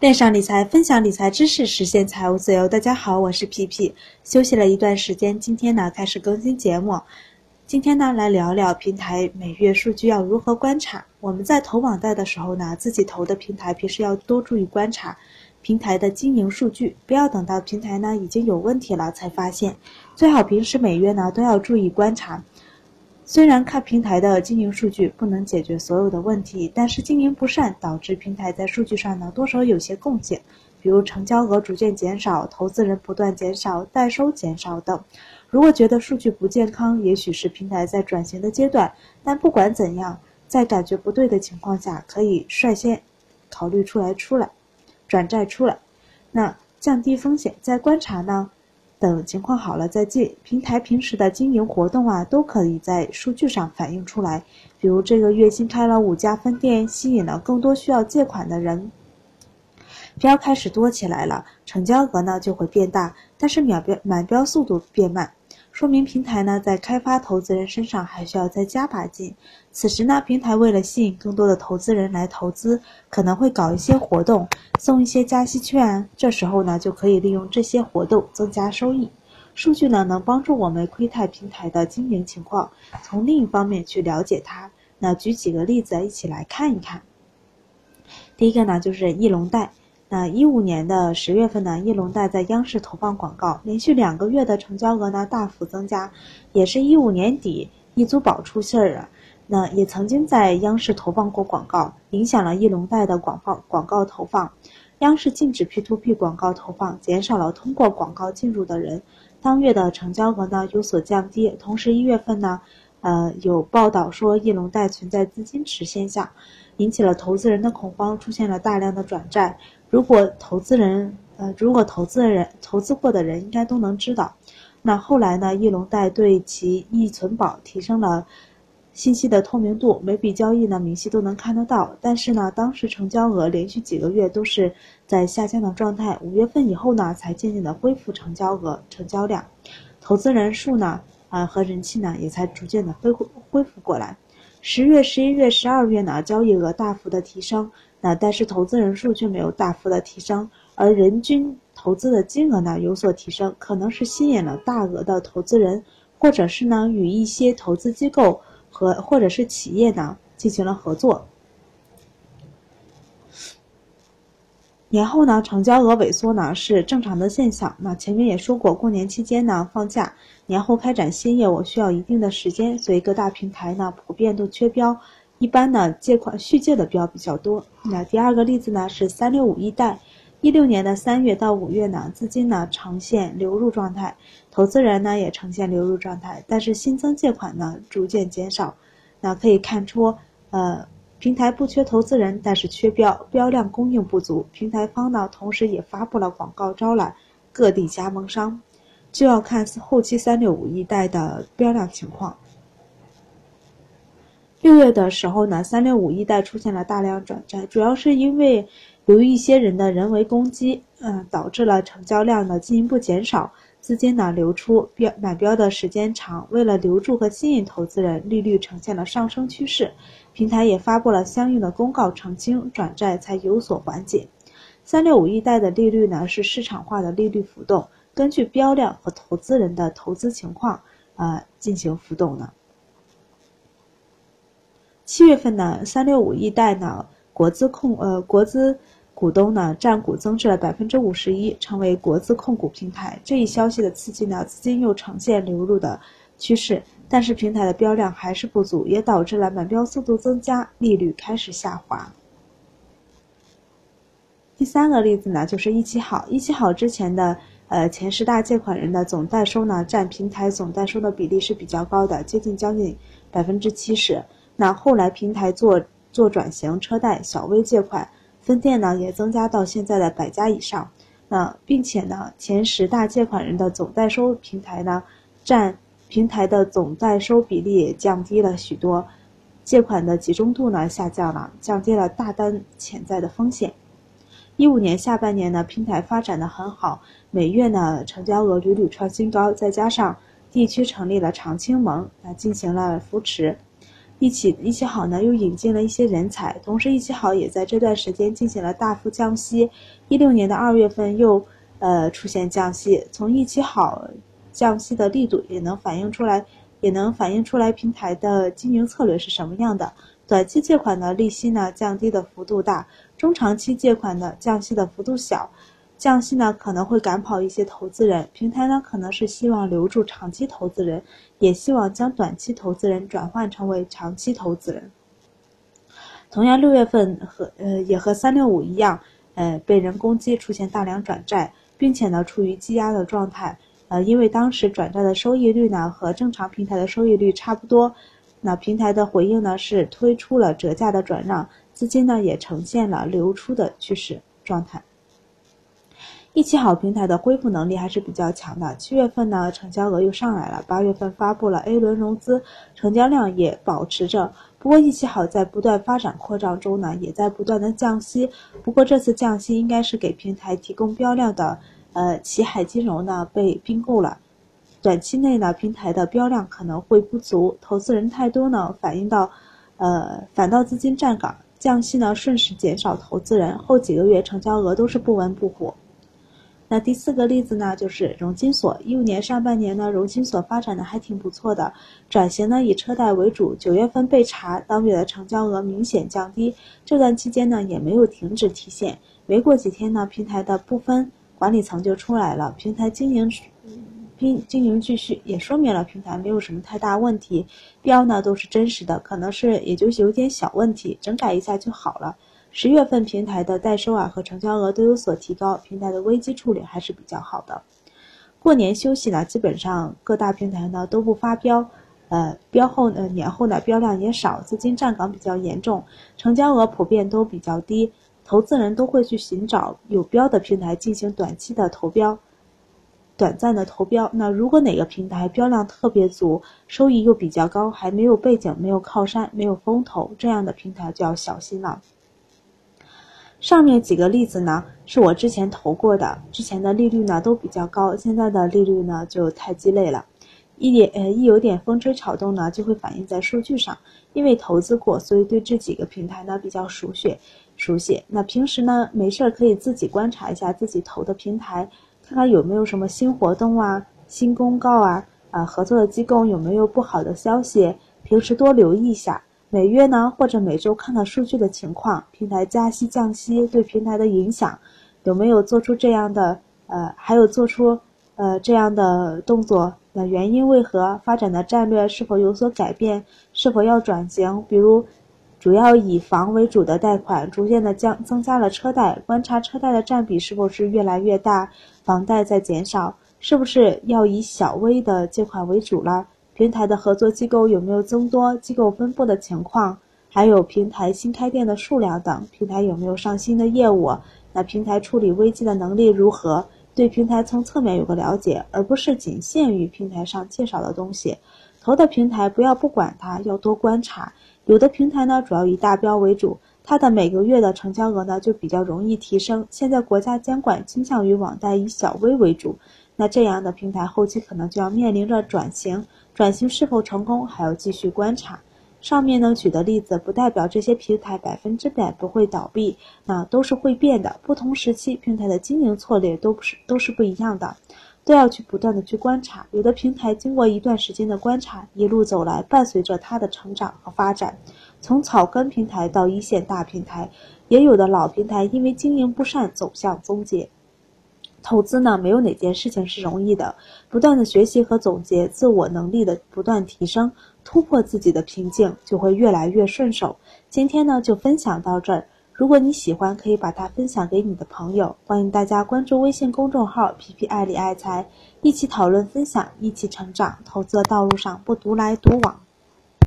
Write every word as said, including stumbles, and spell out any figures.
链上理财，分享理财知识，实现财务自由。大家好，我是 P P。 休息了一段时间，今天呢开始更新节目。今天呢来聊聊平台每月数据要如何观察。我们在投网贷的时候呢，自己投的平台平时要多注意观察平台的经营数据，不要等到平台呢已经有问题了才发现。最好平时每月呢都要注意观察。虽然看平台的经营数据不能解决所有的问题，但是经营不善导致平台在数据上呢多少有些贡献，比如成交额逐渐减少，投资人不断减少，代收减少等。如果觉得数据不健康，也许是平台在转型的阶段，但不管怎样，在感觉不对的情况下，可以率先考虑出来出来转债出来，那降低风险。再观察呢等情况好了再进。平台平时的经营活动啊，都可以在数据上反映出来。比如这个月新开了五家分店，吸引了更多需要借款的人，标开始多起来了，成交额呢就会变大，但是秒标满标速度变慢，说明平台呢在开发投资人身上还需要再加把劲。此时呢，平台为了吸引更多的投资人来投资，可能会搞一些活动，送一些加息券，这时候呢就可以利用这些活动增加收益。数据呢能帮助我们窥探平台的经营情况，从另一方面去了解它。那举几个例子一起来看一看。第一个呢就是一龙贷。那一五年的十月份呢，一龙贷在央视投放广告，连续两个月的成交额呢大幅增加，也是一五年底易租宝出事儿了。那也曾经在央视投放过广告，影响了一龙贷的广告广告投放。央视禁止 P two P 广告投放，减少了通过广告进入的人，当月的成交额呢有所降低。同时一月份呢，呃，有报道说一龙贷存在资金池现象，引起了投资人的恐慌，出现了大量的转债。如果投资人，呃，如果投资人投资过的人应该都能知道。那后来呢，一龙贷对其易存宝提升了信息的透明度，每笔交易呢明细都能看得到。但是呢，当时成交额连续几个月都是在下降的状态，五月份以后呢才渐渐的恢复成交额、成交量，投资人数呢，啊、呃、和人气呢也才逐渐的恢复恢复过来。十月、十一月、十二月呢，交易额大幅的提升，那但是投资人数却没有大幅的提升，而人均投资的金额呢有所提升，可能是吸引了大额的投资人，或者是呢与一些投资机构和或者是企业呢进行了合作。年后呢，成交额萎缩呢是正常的现象。那前面也说过，过年期间呢放假，年后开展新业务需要一定的时间，所以各大平台呢普遍都缺标，一般呢借款续借的标比较多。那第二个例子呢是三六五贷。一六年的三月到五月呢，资金呢呈现流入状态，投资人呢也呈现流入状态，但是新增借款呢逐渐减少。那可以看出，呃。平台不缺投资人，但是缺标，标量供应不足。平台方呢，同时也发布了广告招揽各地加盟商，就要看后期三六五贷的标量情况。六月的时候呢，三六五贷出现了大量转债，主要是因为由于一些人的人为攻击，嗯、呃，导致了成交量的进一步减少，资金呢流出，标买标的时间长。为了留住和吸引投资人，利率呈现了上升趋势。平台也发布了相应的公告澄清，转债才有所缓解。三六五贷的利率呢是市场化的利率浮动，根据标量和投资人的投资情况啊、呃、进行浮动呢。七月份呢，三六五贷呢国资控呃国资股东呢占股增至了 百分之五十一， 成为国资控股平台。这一消息的刺激呢，资金又呈现流入的趋势，但是平台的标量还是不足，也导致了满标速度增加，利率开始下滑。第三个例子呢，就是一期好。一期好之前的呃前十大借款人的总代收呢，占平台总代收的比例是比较高的，接近将近 百分之七十。 那后来平台做做转型，车贷、小微借款、分店呢也增加到现在的百家以上。那并且呢，前十大借款人的总代收平台呢占平台的总代收比例也降低了许多，借款的集中度呢下降了，降低了大单潜在的风险。一五年下半年呢，平台发展的很好，每月呢成交额屡屡创新高，再加上地区成立了长青盟，那进行了扶持。一起一起好呢又引进了一些人才，同时一起好也在这段时间进行了大幅降息，一六年的二月份又呃出现降息，从一起好降息的力度也能反映出来，也能反映出来平台的经营策略是什么样的。短期借款的利息呢降低的幅度大，中长期借款的降息的幅度小，降息呢可能会赶跑一些投资人，平台呢可能是希望留住长期投资人，也希望将短期投资人转换成为长期投资人。同样，六月份和呃也和三六五一样，呃被人攻击，出现大量转债，并且呢处于积压的状态。呃，因为当时转债的收益率呢和正常平台的收益率差不多，那平台的回应呢是推出了折价的转让，资金呢也呈现了流出的趋势状态。一起好平台的恢复能力还是比较强的，七月份呢成交额又上来了，八月份发布了 A 轮融资，成交量也保持着。不过一起好在不断发展扩张中呢，也在不断的降息，不过这次降息应该是给平台提供标量的呃，齐海金融呢被并购了，短期内呢平台的标量可能会不足，投资人太多呢反映到呃反倒资金站岗，降息呢顺势减少投资人，后几个月成交额都是不温不火。那第四个例子呢就是融金所，一五年上半年呢融金所发展的还挺不错的，转型呢以车贷为主，九月份被查，当月的成交额明显降低，这段期间呢也没有停止提现，没过几天呢平台的部分管理层就出来了，平台经营经营继续，也说明了平台没有什么太大问题，标呢都是真实的，可能是也就是有点小问题，整改一下就好了。十月份平台的代收啊和成交额都有所提高，平台的危机处理还是比较好的。过年休息呢，基本上各大平台呢都不发标，呃，标后呢年后呢标量也少，资金站岗比较严重，成交额普遍都比较低，投资人都会去寻找有标的平台进行短期的投标，短暂的投标。那如果哪个平台标量特别足，收益又比较高，还没有背景，没有靠山，没有风投，这样的平台就要小心了。上面几个例子呢是我之前投过的，之前的利率呢都比较高，现在的利率呢就太鸡肋了，一点呃一有点风吹草动呢就会反映在数据上，因为投资过，所以对这几个平台呢比较熟悉熟悉。那平时呢没事可以自己观察一下自己投的平台，看看有没有什么新活动啊，新公告啊，啊合作的机构有没有不好的消息，平时多留意一下。每月呢或者每周看看数据的情况，平台加息降息对平台的影响，有没有做出这样的呃还有做出呃这样的动作，那原因为何，发展的战略是否有所改变，是否要转型，比如主要以房为主的贷款逐渐的将增加了车贷，观察车贷的占比是否是越来越大，房贷在减少，是不是要以小微的借款为主了，平台的合作机构有没有增多，机构分布的情况，还有平台新开店的数量等，平台有没有上新的业务，那平台处理危机的能力如何，对平台从侧面有个了解，而不是仅限于平台上介绍的东西。投的平台不要不管它，要多观察，有的平台呢主要以大标为主，它的每个月的成交额呢就比较容易提升，现在国家监管倾向于网贷以小微为主，那这样的平台后期可能就要面临着转型，转型是否成功还要继续观察。上面呢举的例子不代表这些平台百分之百不会倒闭，那都是会变的，不同时期平台的经营策略都不是都是不一样的，都要去不断的去观察。有的平台经过一段时间的观察，一路走来伴随着它的成长和发展，从草根平台到一线大平台，也有的老平台因为经营不善走向终结。投资呢没有哪件事情是容易的，不断的学习和总结，自我能力的不断提升，突破自己的瓶颈，就会越来越顺手。今天呢就分享到这儿，如果你喜欢可以把它分享给你的朋友，欢迎大家关注微信公众号 P P 爱理爱财，一起讨论分享，一起成长，投资的道路上不独来独往。